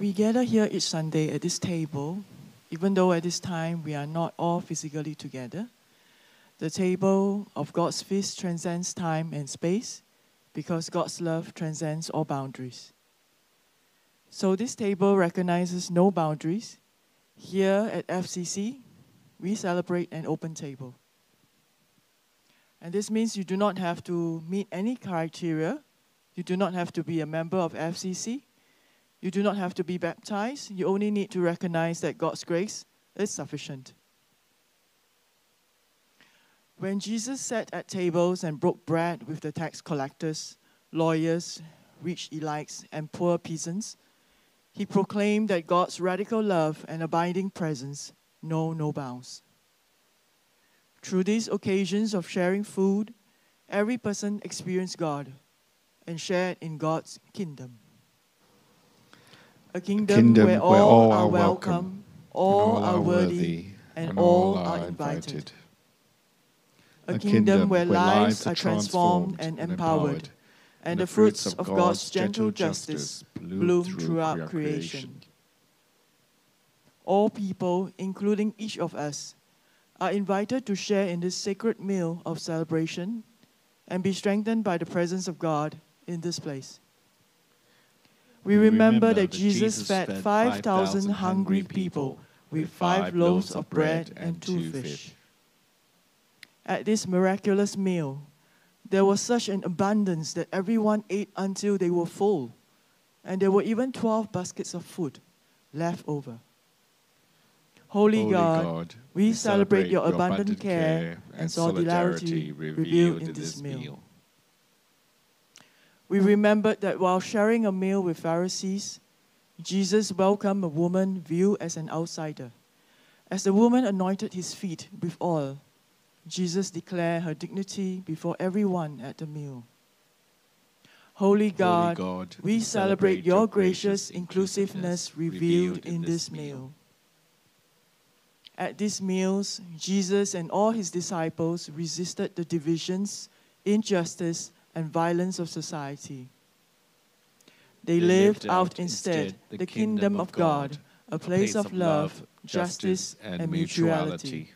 We gather here each Sunday at this table, even though at this time we are not all physically together. The table of God's feast transcends time and space, because God's love transcends all boundaries. So this table recognizes no boundaries. Here at F C C, we celebrate an open table. And this means you do not have to meet any criteria. You do not have to be a member of F C C. You do not have to be baptized. You only need to recognize that God's grace is sufficient. When Jesus sat at tables and broke bread with the tax collectors, lawyers, rich elites, and poor peasants, he proclaimed that God's radical love and abiding presence know no bounds. Through these occasions of sharing food, every person experienced God and shared in God's kingdom. A kingdom, kingdom where, all where all are welcome, welcome all, all are worthy, and, and all are invited. A kingdom, kingdom where lives are transformed and empowered, and the fruits of God's gentle justice bloom throughout creation. All people, including each of us, are invited to share in this sacred meal of celebration and be strengthened by the presence of God in this place. We remember that Jesus fed five thousand hungry people with five loaves of bread and two fish. At this miraculous meal, there was such an abundance that everyone ate until they were full, and there were even twelve baskets of food left over. Holy God, we celebrate your abundant care and solidarity revealed in this meal. We remembered that while sharing a meal with Pharisees, Jesus welcomed a woman viewed as an outsider. As the woman anointed his feet with oil, Jesus declared her dignity before everyone at the meal. Holy God, Holy God we celebrate your gracious inclusiveness revealed in this meal. At these meals, Jesus and all his disciples resisted the divisions, injustice, and violence of society. They, they lived out instead the kingdom of God, a place of love, justice, and mutuality.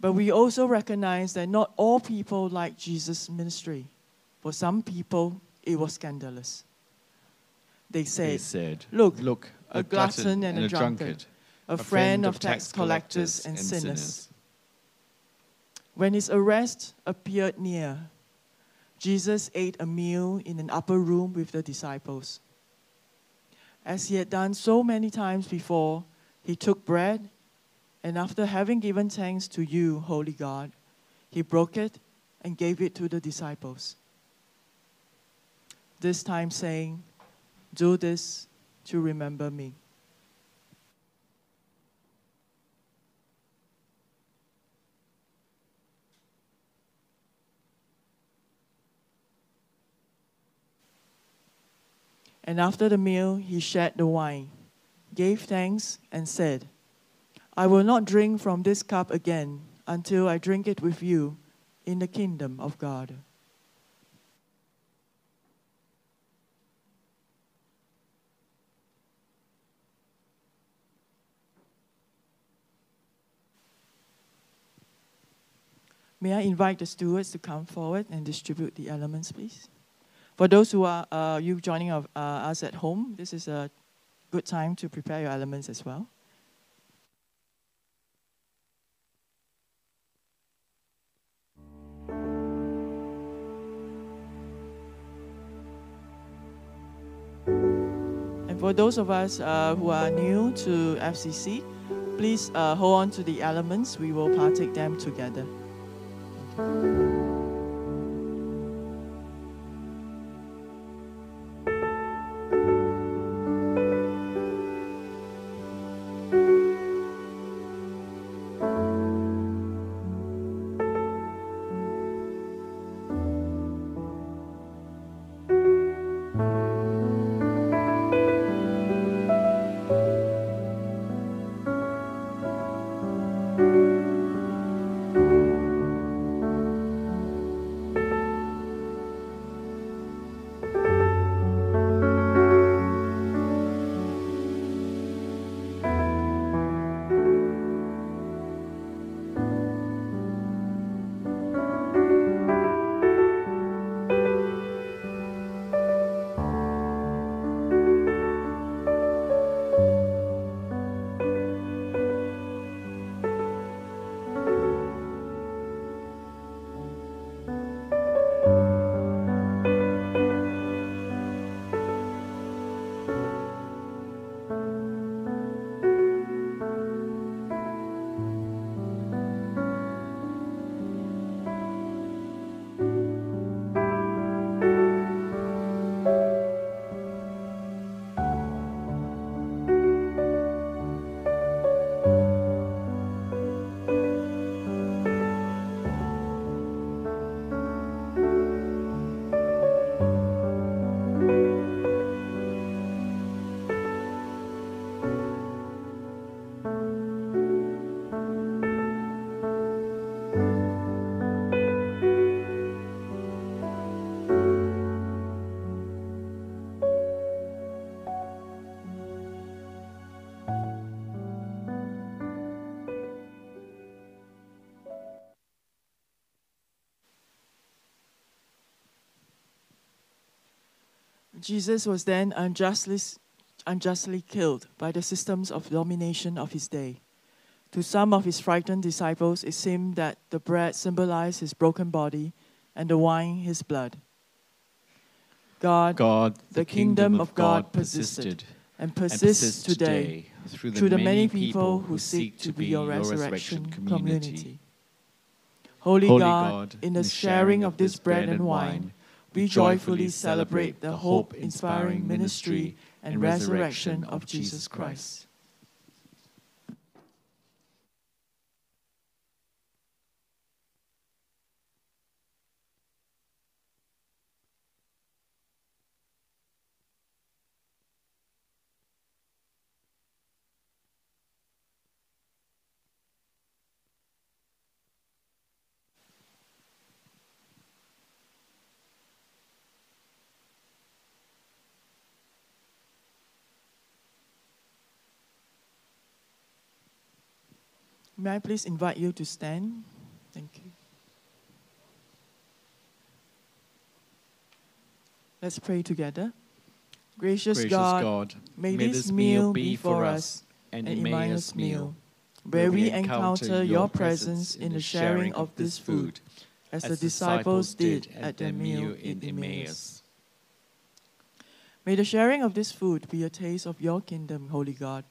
But we also recognize that not all people liked Jesus' ministry. For some people, it was scandalous. They said, they said look, look, a glutton and a drunkard, a friend of tax collectors and sinners. When his arrest appeared near, Jesus ate a meal in an upper room with the disciples. As he had done so many times before, he took bread, and after having given thanks to you, Holy God, he broke it and gave it to the disciples. This time saying, do this to remember me. And after the meal, he shared the wine, gave thanks, and said, I will not drink from this cup again until I drink it with you in the kingdom of God. May I invite the stewards to come forward and distribute the elements, please? For those who are uh, you joining of, uh, us at home, this is a good time to prepare your elements as well. And for those of us uh, who are new to F C C, please uh, hold on to the elements. We will partake them together. Jesus was then unjustly, unjustly killed by the systems of domination of his day. To some of his frightened disciples, it seemed that the bread symbolized his broken body and the wine his blood. God, God the, the kingdom, kingdom of God, God persisted and persists, and persists today, today through, the, through the many people who seek to be your resurrection, resurrection community. community. Holy, Holy God, God, in the sharing of this bread and wine, we joyfully celebrate the hope-inspiring ministry and resurrection of Jesus Christ. May I please invite you to stand? Thank you. Let's pray together. Gracious, Gracious God, God, may this meal be for us an Emmaus meal, where we encounter your presence in the sharing of this food, as the disciples did at their meal in Emmaus. May the sharing of this food be a taste of your kingdom, Holy God,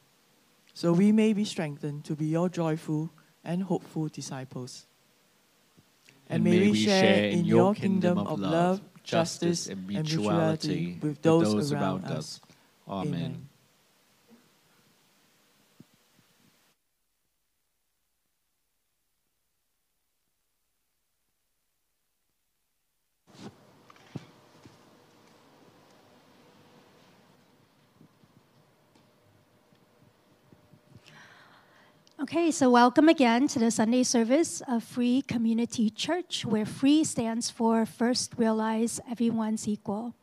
so we may be strengthened to be your joyful and hopeful disciples. And, and may we share in your kingdom of love, justice, and mutuality with those, those around us. Amen. Amen. Okay, so welcome again to the Sunday service of Free Community Church, where FREE stands for First Realize Everyone's Equal.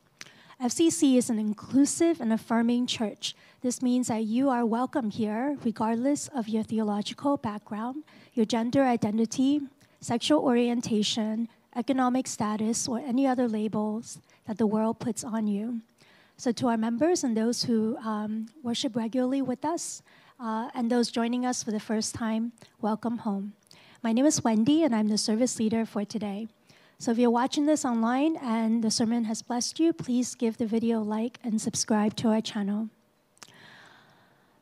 F C C is an inclusive and affirming church. This means that you are welcome here regardless of your theological background, your gender identity, sexual orientation, economic status, or any other labels that the world puts on you. So to our members and those who um, worship regularly with us, Uh, and those joining us for the first time, welcome home. My name is Wendy, and I'm the service leader for today. So if you're watching this online and the sermon has blessed you, please give the video a like and subscribe to our channel.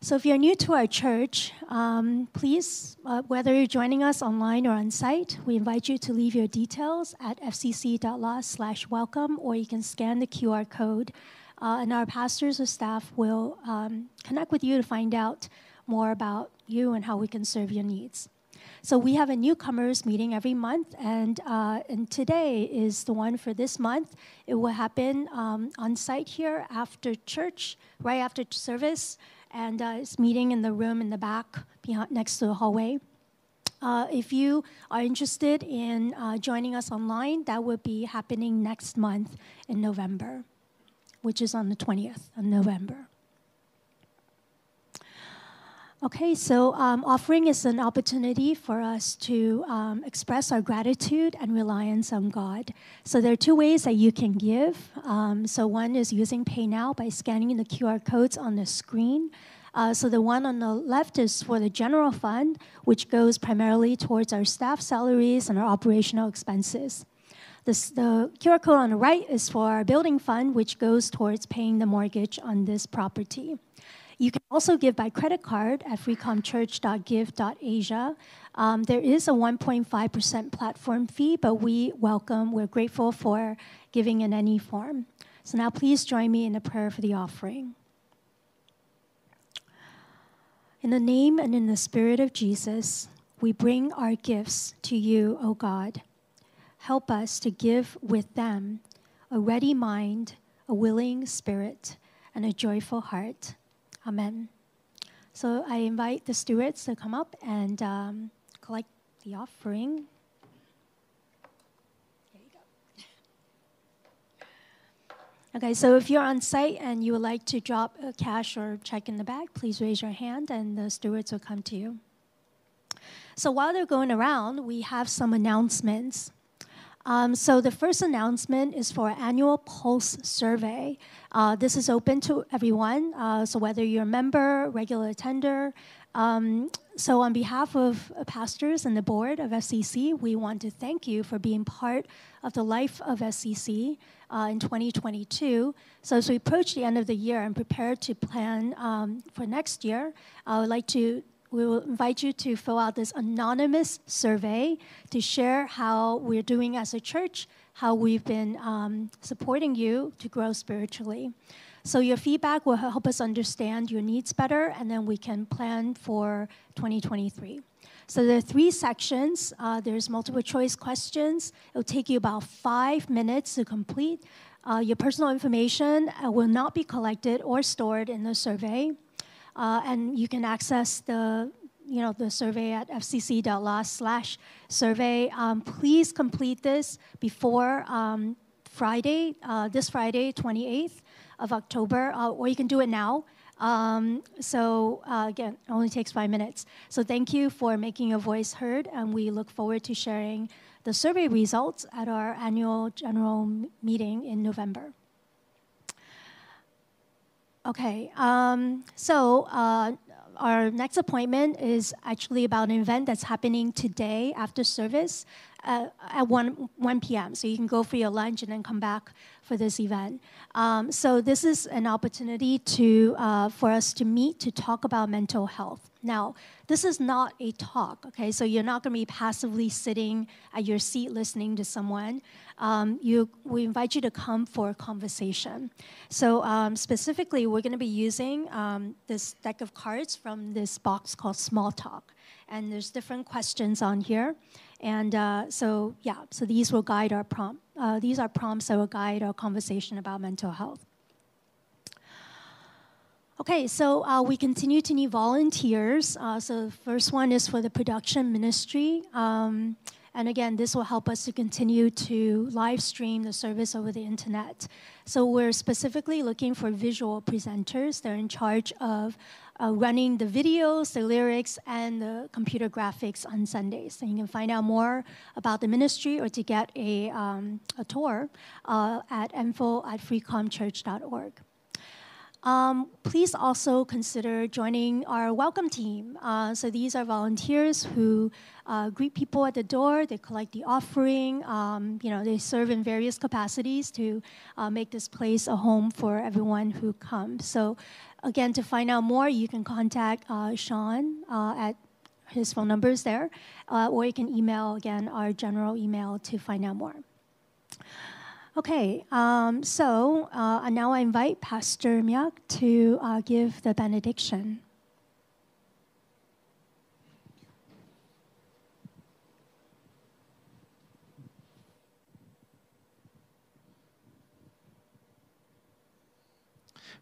So if you're new to our church, um, please, uh, whether you're joining us online or on site, we invite you to leave your details at f c c dot l a slash welcome, or you can scan the Q R code. Uh, and our pastors or staff will um, connect with you to find out more about you and how we can serve your needs. So we have a newcomers meeting every month, and, uh, and today is the one for this month. It will happen um, on site here after church, right after service, and uh, it's meeting in the room in the back behind, next to the hallway. Uh, if you are interested in uh, joining us online, that will be happening next month in November, which is on the twentieth of November. Okay, so um, offering is an opportunity for us to um, express our gratitude and reliance on God. So there are two ways that you can give. Um, so one is using PayNow by scanning the Q R codes on the screen. Uh, so the one on the left is for the general fund, which goes primarily towards our staff salaries and our operational expenses. This, the Q R code on the right is for our building fund, which goes towards paying the mortgage on this property. You can also give by credit card at free com church dot give dot asia. Um, there is a one point five percent platform fee, but we welcome, we're grateful for giving in any form. So now please join me in a prayer for the offering. In the name and in the spirit of Jesus, we bring our gifts to you, O God. Help us to give with them a ready mind, a willing spirit, and a joyful heart. Amen. So I invite the stewards to come up and um, collect the offering. There you go. Okay, so if you're on site and you would like to drop a cash or check in the bag, please raise your hand and the stewards will come to you. So while they're going around, we have some announcements. Um, so the first announcement is for our annual Pulse survey. Uh, this is open to everyone, uh, so whether you're a member, regular attender. Um, so on behalf of pastors and the board of F C C, we want to thank you for being part of the life of F C C uh, in twenty twenty-two. So as we approach the end of the year and prepare to plan um, for next year, I would like to We will invite you to fill out this anonymous survey to share how we're doing as a church, how we've been um, supporting you to grow spiritually. So your feedback will help us understand your needs better, and then we can plan for twenty twenty-three. So there are three sections. Uh, there's multiple choice questions. It will take you about five minutes to complete. Uh, your personal information uh, will not be collected or stored in the survey. Uh, and you can access the, you know, the survey at f c c dot l a slash survey. Um, please complete this before um, Friday, uh, this Friday, twenty-eighth of October, uh, or you can do it now. Um, so uh, again, it only takes five minutes. So thank you for making your voice heard, and we look forward to sharing the survey results at our annual general meeting in November. Okay, um, so uh, our next appointment is actually about an event that's happening today after service uh, at one p m So you can go for your lunch and then come back for this event. Um, so this is an opportunity to uh, for us to meet to talk about mental health. Now, this is not a talk, okay? So you're not going to be passively sitting at your seat listening to someone. Um, you, we invite you to come for a conversation. So um, specifically, we're going to be using um, this deck of cards from this box called Small Talk. And there's different questions on here. And uh, so, yeah, so these will guide our prompt. Uh, these are prompts that will guide our conversation about mental health. Okay, so uh, we continue to need volunteers. Uh, so the first one is for the production ministry. Um, and again, this will help us to continue to live stream the service over the internet. So we're specifically looking for visual presenters. They're in charge of uh, running the videos, the lyrics, and the computer graphics on Sundays. So you can find out more about the ministry or to get a, um, a tour uh, at info at freecomchurch dot org. Um, please also consider joining our welcome team. Uh, so these are volunteers who uh, greet people at the door. They collect the offering. Um, you know, they serve in various capacities to uh, make this place a home for everyone who comes. So again, to find out more, you can contact uh, Sean uh, at his phone number is there, uh, or you can email, again, our general email to find out more. Okay, um, so uh, now I invite Pastor Miak to uh, give the benediction.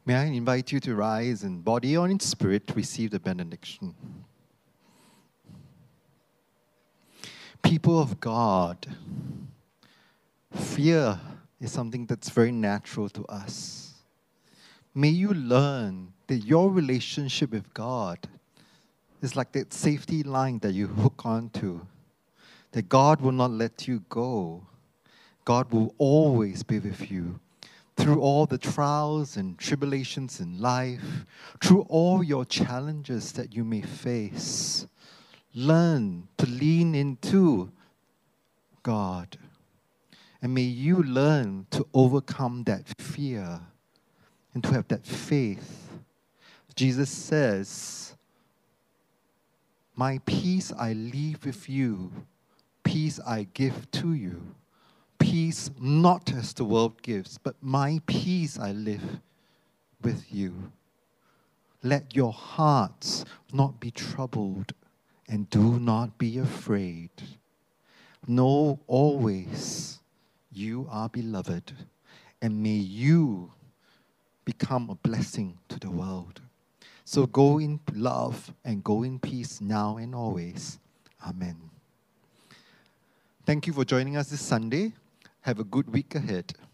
May I invite you to rise in body or in spirit to receive the benediction. People of God, fear is something that's very natural to us. May you learn that your relationship with God is like that safety line that you hook onto, that God will not let you go. God will always be with you through all the trials and tribulations in life, through all your challenges that you may face. Learn to lean into God. And may you learn to overcome that fear and to have that faith. Jesus says, "My peace I leave with you, peace I give to you. Peace not as the world gives, but my peace I live with you. Let your hearts not be troubled and do not be afraid. Know always you are beloved, and may you become a blessing to the world. So go in love and go in peace now and always. Amen." Thank you for joining us this Sunday. Have a good week ahead.